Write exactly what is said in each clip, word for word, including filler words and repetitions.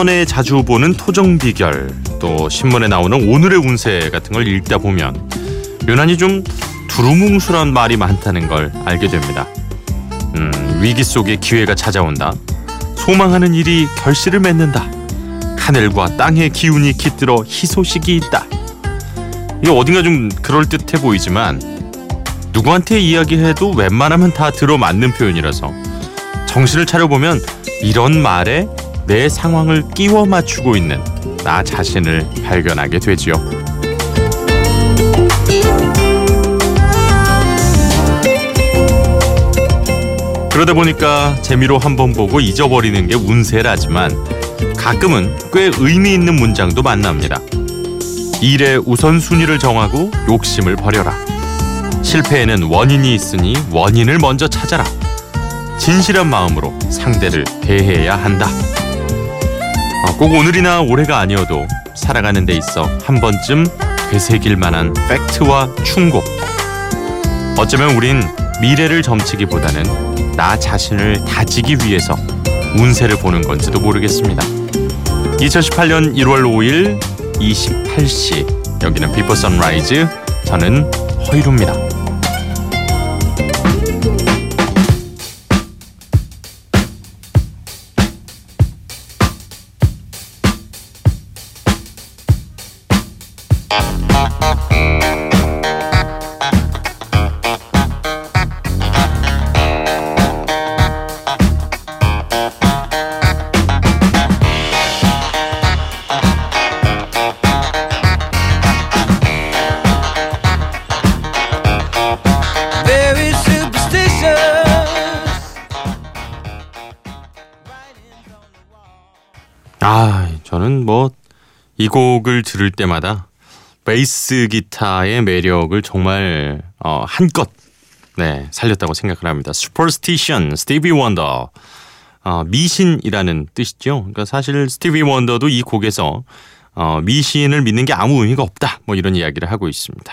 신년에 자주 보는 토정 비결, 또 신문에 나오는 오늘의 운세 같은 걸 읽다 보면 유난히 좀 두루뭉술한 말이 많다는 걸 알게 됩니다. 음, 위기 속에 기회가 찾아온다. 소망하는 일이 결실을 맺는다. 하늘과 땅의 기운이 깃들어 희소식이 있다. 이거 어딘가 좀 그럴듯해 보이지만 누구한테 이야기해도 웬만하면 다 들어맞는 표현이라서 정신을 차려보면 이런 말에 내 상황을 끼워 맞추고 있는 나 자신을 발견하게 되지요. 그러다 보니까 재미로 한번 보고 잊어버리는 게 운세라지만 가끔은 꽤 의미 있는 문장도 만납니다. 일의 우선순위를 정하고 욕심을 버려라. 실패에는 원인이 있으니 원인을 먼저 찾아라. 진실한 마음으로 상대를 대해야 한다. 꼭 오늘이나 올해가 아니어도 살아가는 데 있어 한 번쯤 되새길 만한 팩트와 충고. 어쩌면 우린 미래를 점치기보다는 나 자신을 다지기 위해서 운세를 보는 건지도 모르겠습니다. 이천십팔년 일월 오일 열여덟시 여기는 비포 선라이즈, 저는 허이루입니다. 아, 저는 뭐 이 곡을 들을 때마다 베이스 기타의 매력을 정말 어, 한껏 네, 살렸다고 생각을 합니다. Superstition, Stevie Wonder, 어, 미신이라는 뜻이죠. 그러니까 사실 스티비 원더도 이 곡에서 어, 미신을 믿는 게 아무 의미가 없다, 뭐 이런 이야기를 하고 있습니다.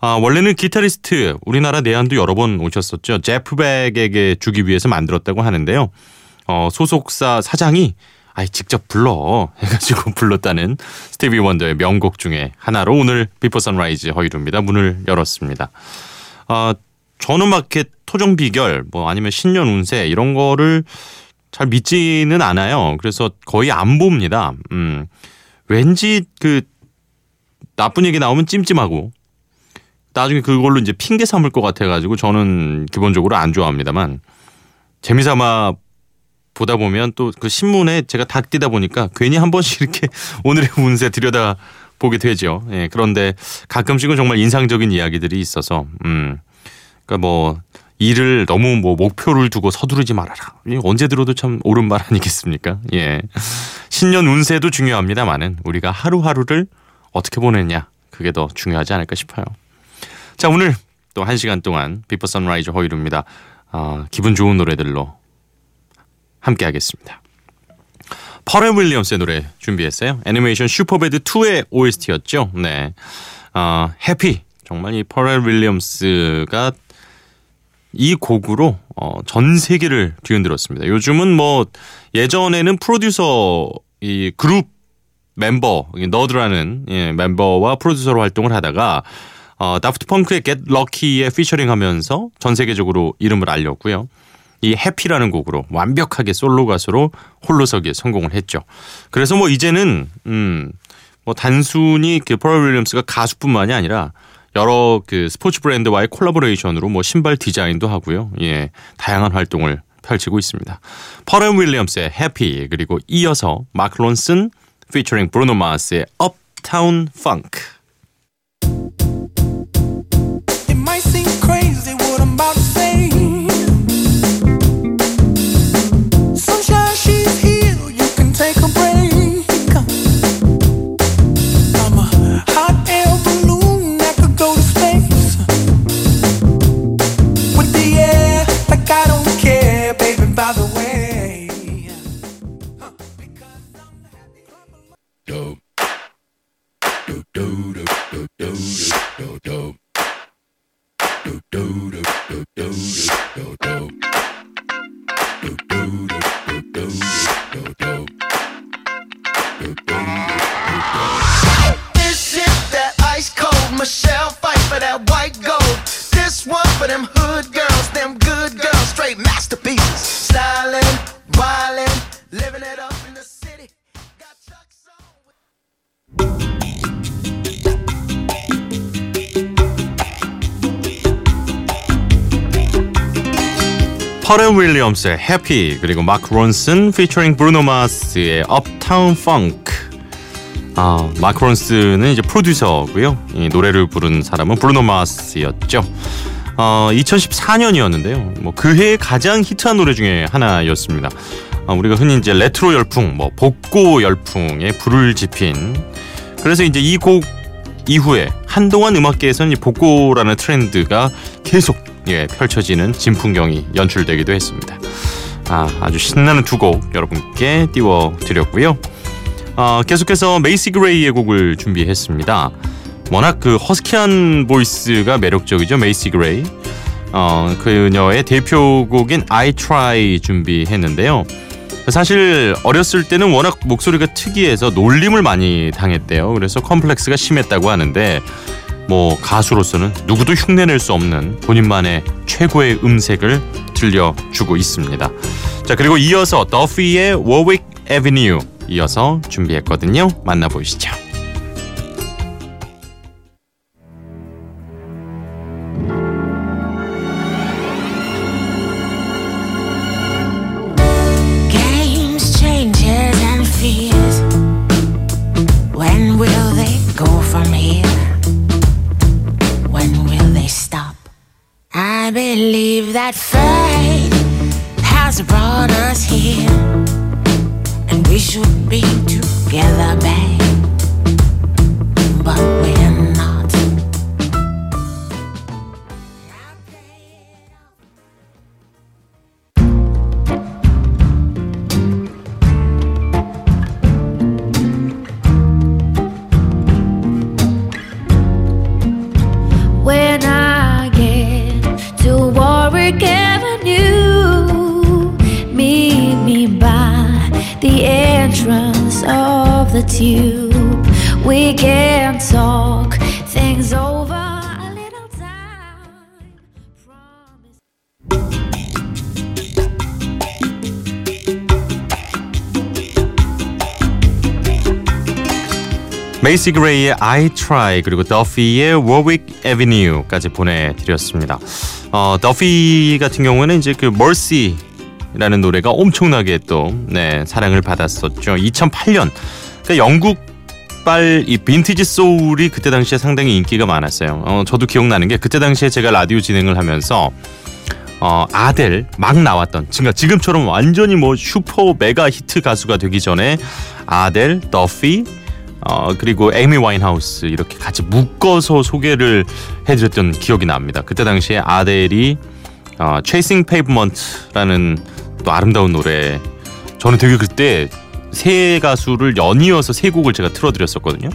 아, 원래는 기타리스트, 우리나라 내한도 여러 번 오셨었죠. 제프 백에게 주기 위해서 만들었다고 하는데요. 어, 소속사 사장이 아이 직접 불러 해가지고 불렀다는 스티비 원더의 명곡 중에 하나로 오늘 비포 선라이즈 허이루입니다. 문을 열었습니다. 아, 저는 막 이렇게 토정 비결 뭐 아니면 신년 운세 이런 거를 잘 믿지는 않아요. 그래서 거의 안 봅니다. 음, 왠지 그 나쁜 얘기 나오면 찜찜하고 나중에 그걸로 이제 핑계 삼을 것 같아가지고 저는 기본적으로 안 좋아합니다만, 재미삼아 보다 보면 또 그 신문에 제가 다 뛰다 보니까 괜히 한 번씩 이렇게 오늘의 운세 들여다 보게 되죠. 예, 그런데 가끔씩은 정말 인상적인 이야기들이 있어서, 음, 그러니까 뭐 일을 너무 뭐 목표를 두고 서두르지 말아라. 언제 들어도 참 옳은 말 아니겠습니까? 예, 신년 운세도 중요합니다만은 우리가 하루하루를 어떻게 보내냐, 그게 더 중요하지 않을까 싶어요. 자, 오늘 또 한 시간 동안 비포 선라이즈 허이루입니다. 어, 기분 좋은 노래들로 함께하겠습니다. 퍼렐 윌리엄스의 노래 준비했어요. 애니메이션 슈퍼배드 투의 오에스티였죠. 네, 어, 해피. 정말 이 퍼렐 윌리엄스가 이 곡으로 어, 전 세계를 뒤흔들었습니다. 요즘은 뭐 예전에는 프로듀서 이 그룹 멤버 너드라는 예, 멤버와 프로듀서로 활동을 하다가 어, 다프트 펑크의 Get Lucky에 피처링하면서 전 세계적으로 이름을 알렸고요. 이 해피라는 곡으로 완벽하게 솔로 가수로 홀로서기에 성공을 했죠. 그래서 뭐 이제는 음 뭐 단순히 그 퍼렐 윌리엄스가 가수뿐만이 아니라 여러 그 스포츠 브랜드와의 콜라보레이션으로 뭐 신발 디자인도 하고요. 예, 다양한 활동을 펼치고 있습니다. 퍼렐 윌리엄스의 해피, 그리고 이어서 마크 론슨 피처링 브루노 마스의 업타운 펑크. I'ma shell fight for that white gold. This one for them hood girls, them good girls, straight masterpieces. Stylin', wildin', living it up in the city. Got Chuck's on with- 퍼렐 윌리엄스의 해피, 그리고 마크 론슨 피처링 브루노 마스의 업타운 펑크. 아, 마크 론슨은 이제 프로듀서고요. 이 노래를 부른 사람은 브루노 마스였죠. 어, 이천십사 년이었는데요. 뭐 그 해의 가장 히트한 노래 중에 하나였습니다. 아, 우리가 흔히 이제 레트로 열풍, 뭐 복고 열풍에 불을 지핀. 그래서 이제 이 곡 이후에 한동안 음악계에서는 이 복고라는 트렌드가 계속 예, 펼쳐지는 진풍경이 연출되기도 했습니다. 아, 아주 신나는 두 곡 여러분께 띄워드렸고요. 어, 계속해서 메이시 그레이의 곡을 준비했습니다. 워낙 그 허스키한 보이스가 매력적이죠, 메이시 그레이. 어, 그녀의 대표곡인 I Try 준비했는데요. 사실 어렸을 때는 워낙 목소리가 특이해서 놀림을 많이 당했대요. 그래서 컴플렉스가 심했다고 하는데, 뭐 가수로서는 누구도 흉내낼 수 없는 본인만의 최고의 음색을 들려주고 있습니다. 자, 그리고 이어서 더피의 워윅 애비뉴 이어서 준비했거든요. 만나보시죠. I believe that fate has brought us here, and we should be together, babe, but we're not. Tube. We can talk things over a little time. Promise. 메이시 그레이의 I Try, 그리고 더피의 워윅 애비뉴까지 보내드렸습니다. 어, 더피 같은 경우는 이제 그 멀시라는 노래가 엄청나게 또 네, 사랑을 받았었죠. 이천팔 년. 그러니까 영국발 이 빈티지 소울이 그때 당시에 상당히 인기가 많았어요. 어, 저도 기억나는 게 그때 당시에 제가 라디오 진행을 하면서 어, 아델 막 나왔던, 그러니까 지금처럼 완전히 뭐 슈퍼 메가 히트 가수가 되기 전에 아델, 더피, 어, 그리고 에이미 와인하우스 이렇게 같이 묶어서 소개를 해드렸던 기억이 납니다. 그때 당시에 아델이 어, Chasing Pavement라는 또 아름다운 노래, 저는 되게 그때 세 가수를 연이어서 세 곡을 제가 틀어드렸었거든요.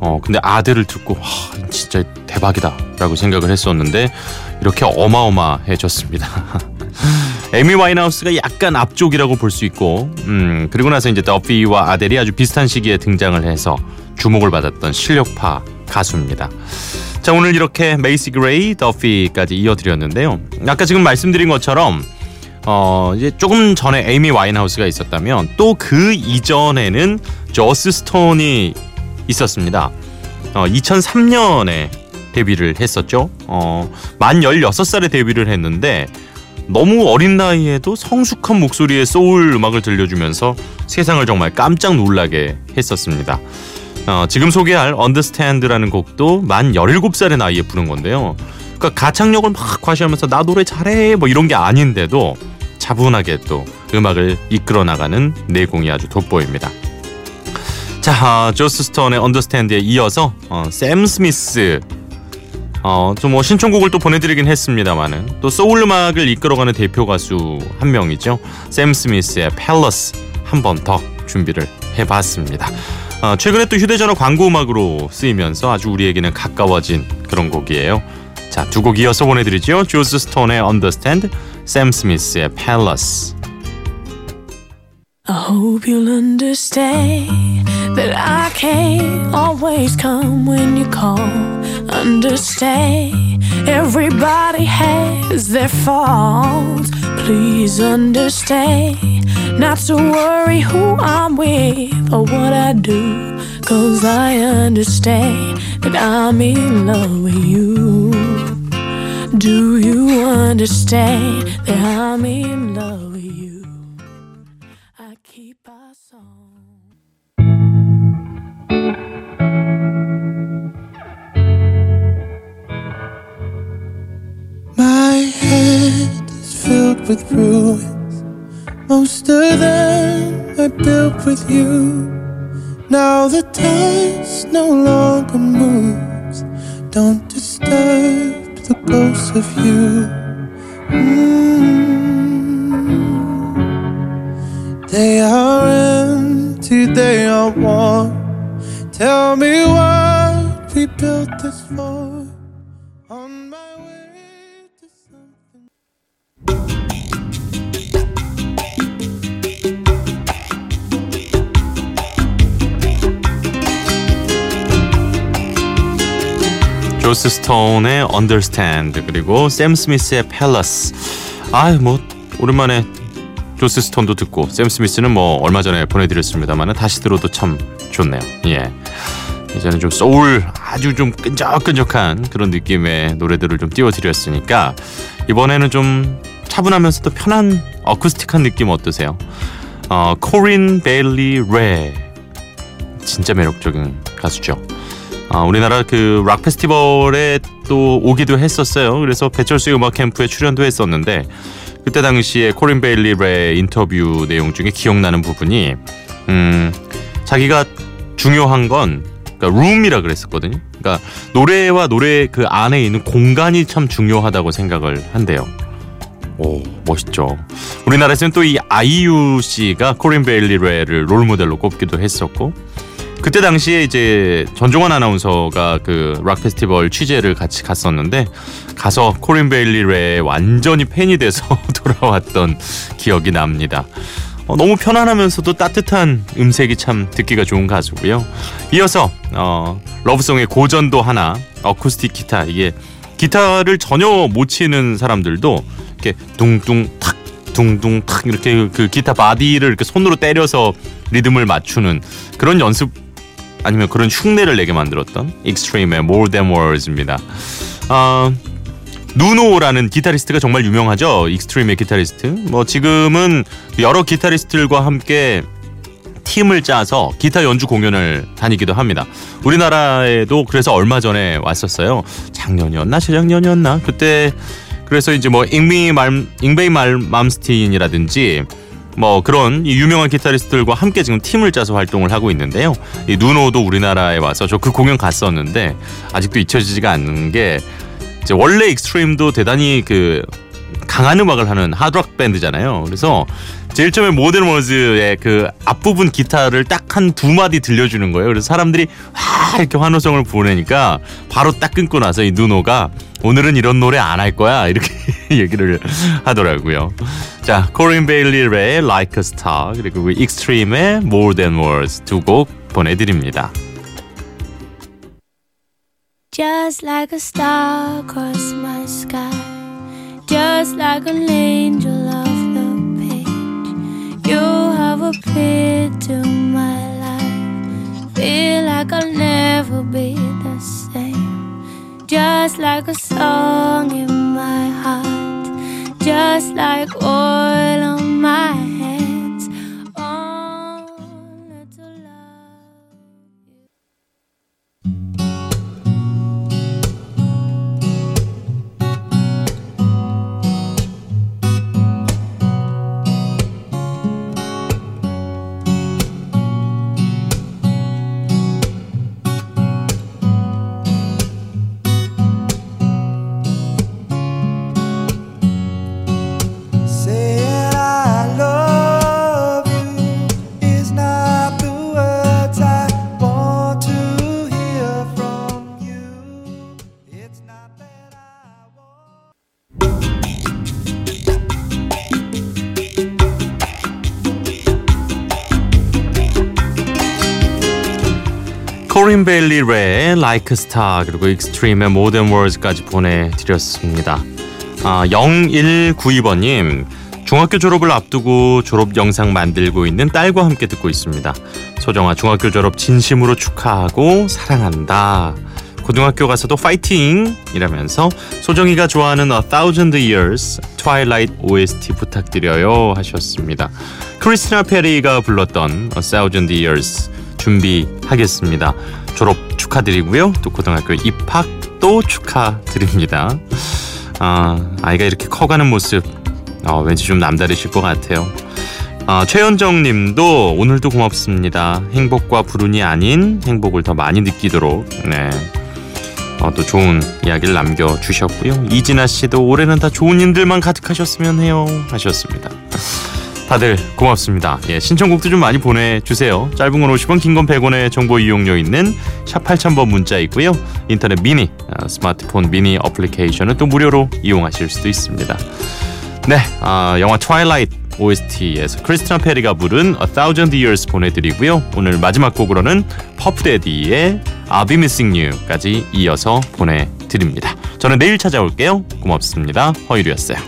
어, 근데 아델을 듣고 와, 진짜 대박이다 라고 생각을 했었는데 이렇게 어마어마해졌습니다. 에미 와인하우스가 약간 앞쪽이라고 볼 수 있고, 음, 그리고 나서 이제 더피와 아델이 아주 비슷한 시기에 등장을 해서 주목을 받았던 실력파 가수입니다. 자, 오늘 이렇게 메이시 그레이, 더피까지 이어드렸는데요. 아까 지금 말씀드린 것처럼 어, 이제 조금 전에 에이미 와인하우스가 있었다면 또 그 이전에는 저스 스톤이 있었습니다. 어, 이천삼 년에 데뷔를 했었죠. 어, 만 열여섯 살에 데뷔를 했는데 너무 어린 나이에도 성숙한 목소리의 소울 음악을 들려주면서 세상을 정말 깜짝 놀라게 했었습니다. 어, 지금 소개할 Understand라는 곡도 만 열일곱 살의 나이에 부른 건데요. 그러니까 가창력을 막 과시하면서 나 노래 잘해 뭐 이런 게 아닌데도 차분하게 또 음악을 이끌어 나가는 내공이 아주 돋보입니다. 자, 조스 스톤의 Understand에 이어서 어, 샘 스미스 어, 좀 뭐 신청곡을 또 보내드리긴 했습니다만은 또 소울 음악을 이끌어가는 대표 가수 한 명이죠. 샘 스미스의 Palace 한 번 더 준비를 해봤습니다. 어, 최근에 또 휴대전화 광고 음악으로 쓰이면서 아주 우리에게는 가까워진 그런 곡이에요. 자, 두 곡 이어서 보내드리죠. 조스 스톤의 Understand, 샘 스미스의 Palace. I hope you'll understand that I can't always come when you call. Understand, everybody has their faults. Please understand, not to worry who I'm with or what I do, 'cause I understand that I'm in love with you. Do you understand that I'm in love with you? I keep our song. My head is filled with ruins. Most of them I built with you. Now the dust no longer moves. Don't disturb the ghosts of you. Mm. They are empty, they are warm. Tell me what we built this for. On my way. 조스 스톤의 Understand 그리고 샘 스미스의 Palace. 아, 뭐 오랜만에 조스 스톤도 듣고 샘 스미스는 뭐 얼마 전에 보내드렸습니다만 다시 들어도 참 좋네요. 예, 이제는 좀 소울 아주 좀 끈적끈적한 그런 느낌의 노래들을 좀 띄워드렸으니까 이번에는 좀 차분하면서도 편한 어쿠스틱한 느낌 어떠세요? 어, 코린 베일리 레, 진짜 매력적인 가수죠. 아, 우리나라 그 락 페스티벌에 또 오기도 했었어요. 그래서 배철수의 음악 캠프에 출연도 했었는데 그때 당시에 코린 베일리 레 인터뷰 내용 중에 기억나는 부분이 음, 자기가 중요한 건 그러니까 룸이라 그랬었거든요. 그러니까 노래와 노래 그 안에 있는 공간이 참 중요하다고 생각을 한대요. 오, 멋있죠. 우리나라에서는 또 이 아이유 씨가 코린 베일리 레를 롤모델로 꼽기도 했었고 그때 당시에 이제 전종환 아나운서가 그 락 페스티벌 취재를 같이 갔었는데 가서 코린 베일리 레의 완전히 팬이 돼서 돌아왔던 기억이 납니다. 어, 너무 편안하면서도 따뜻한 음색이 참 듣기가 좋은 가수고요. 이어서 어, 러브송의 고전도 하나, 어쿠스틱 기타. 이게 기타를 전혀 못 치는 사람들도 이렇게 둥둥 탁 둥둥 탁 이렇게 그 기타 바디를 이렇게 손으로 때려서 리듬을 맞추는 그런 연습 아니면 그런 흉내를 내게 만들었던 익스트림의 More Than Words입니다. 어, 누노라는 기타리스트가 정말 유명하죠. 익스트림의 기타리스트. 뭐 지금은 여러 기타리스트들과 함께 팀을 짜서 기타 연주 공연을 다니기도 합니다. 우리나라에도 그래서 얼마 전에 왔었어요. 작년이었나 재작년이었나 그때. 그래서 이제 뭐 잉베이 맘스틴이라든지 뭐 그런 유명한 기타리스트들과 함께 지금 팀을 짜서 활동을 하고 있는데요. 이 누노도 우리나라에 와서 저 그 공연 갔었는데 아직도 잊혀지지가 않는 게 이제 원래 익스트림도 대단히 그 강한 음악을 하는 하드락 밴드잖아요. 그래서 제일 처음에 모던 워즈의 그 앞부분 기타를 딱 한 두 마디 들려주는 거예요. 그래서 사람들이 와 이렇게 환호성을 보내니까 바로 딱 끊고 나서 이 누노가 오늘은 이런 노래 안 할 거야 이렇게 얘기를 하더라고요. 자, 코린 베일리 레의 Like a Star 그리고 익스트림의 More Than Words 두 곡 보내드립니다. Just like a star across my sky, just like an angel of you have appeared to my life. Feel like I'll never be the same. Just like a song in my heart. Just like oil on my hands. Only to love you. Saying I love 코린 베일리 레의 Like a Star 그리고 익스트림의 Modern Worlds까지 보내드렸습니다. 아, 영일구이 번님 중학교 졸업을 앞두고 졸업 영상 만들고 있는 딸과 함께 듣고 있습니다. 소정아 중학교 졸업 진심으로 축하하고 사랑한다. 고등학교 가서도 파이팅! 이라면서 소정이가 좋아하는 A Thousand Years Twilight 오에스티 부탁드려요 하셨습니다. 크리스티나 페리가 불렀던 A Thousand Years 준비하겠습니다. 졸업 축하드리고요. 또 고등학교 입학도 축하드립니다. 아, 아이가 이렇게 커가는 모습 어, 왠지 좀 남다르실 것 같아요. 아, 최현정님도 오늘도 고맙습니다. 행복과 불운이 아닌 행복을 더 많이 느끼도록 네. 어, 또 좋은 이야기를 남겨주셨고요. 이진아씨도 올해는 다 좋은 일들만 가득하셨으면 해요 하셨습니다. 다들 고맙습니다. 예, 신청곡도 좀 많이 보내주세요. 짧은 건 오십 원, 긴 건 백 원의 정보 이용료 있는 샵 팔천 번 문자 있고요. 인터넷 미니, 스마트폰 미니 어플리케이션은 또 무료로 이용하실 수도 있습니다. 네, 아, 영화 트와일라이트 오에스티에서 크리스티나 페리가 부른 A Thousand Years 보내드리고요. 오늘 마지막 곡으로는 퍼프데디의 I'll Be Missing You까지 이어서 보내드립니다. 저는 내일 찾아올게요. 고맙습니다. 허일이었어요.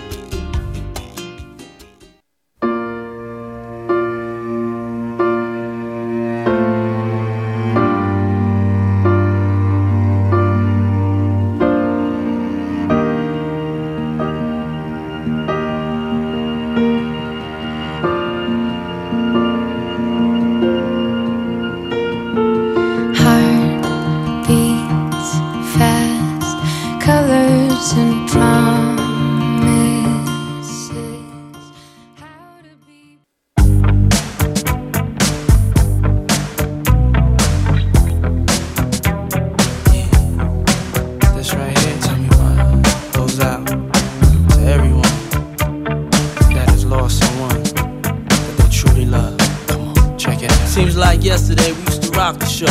Seems like yesterday we used to rock the show.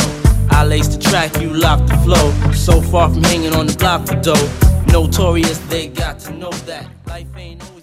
I laced the track, you locked the flow. So far from hanging on the block for dough. Notorious, they got to know that life ain't always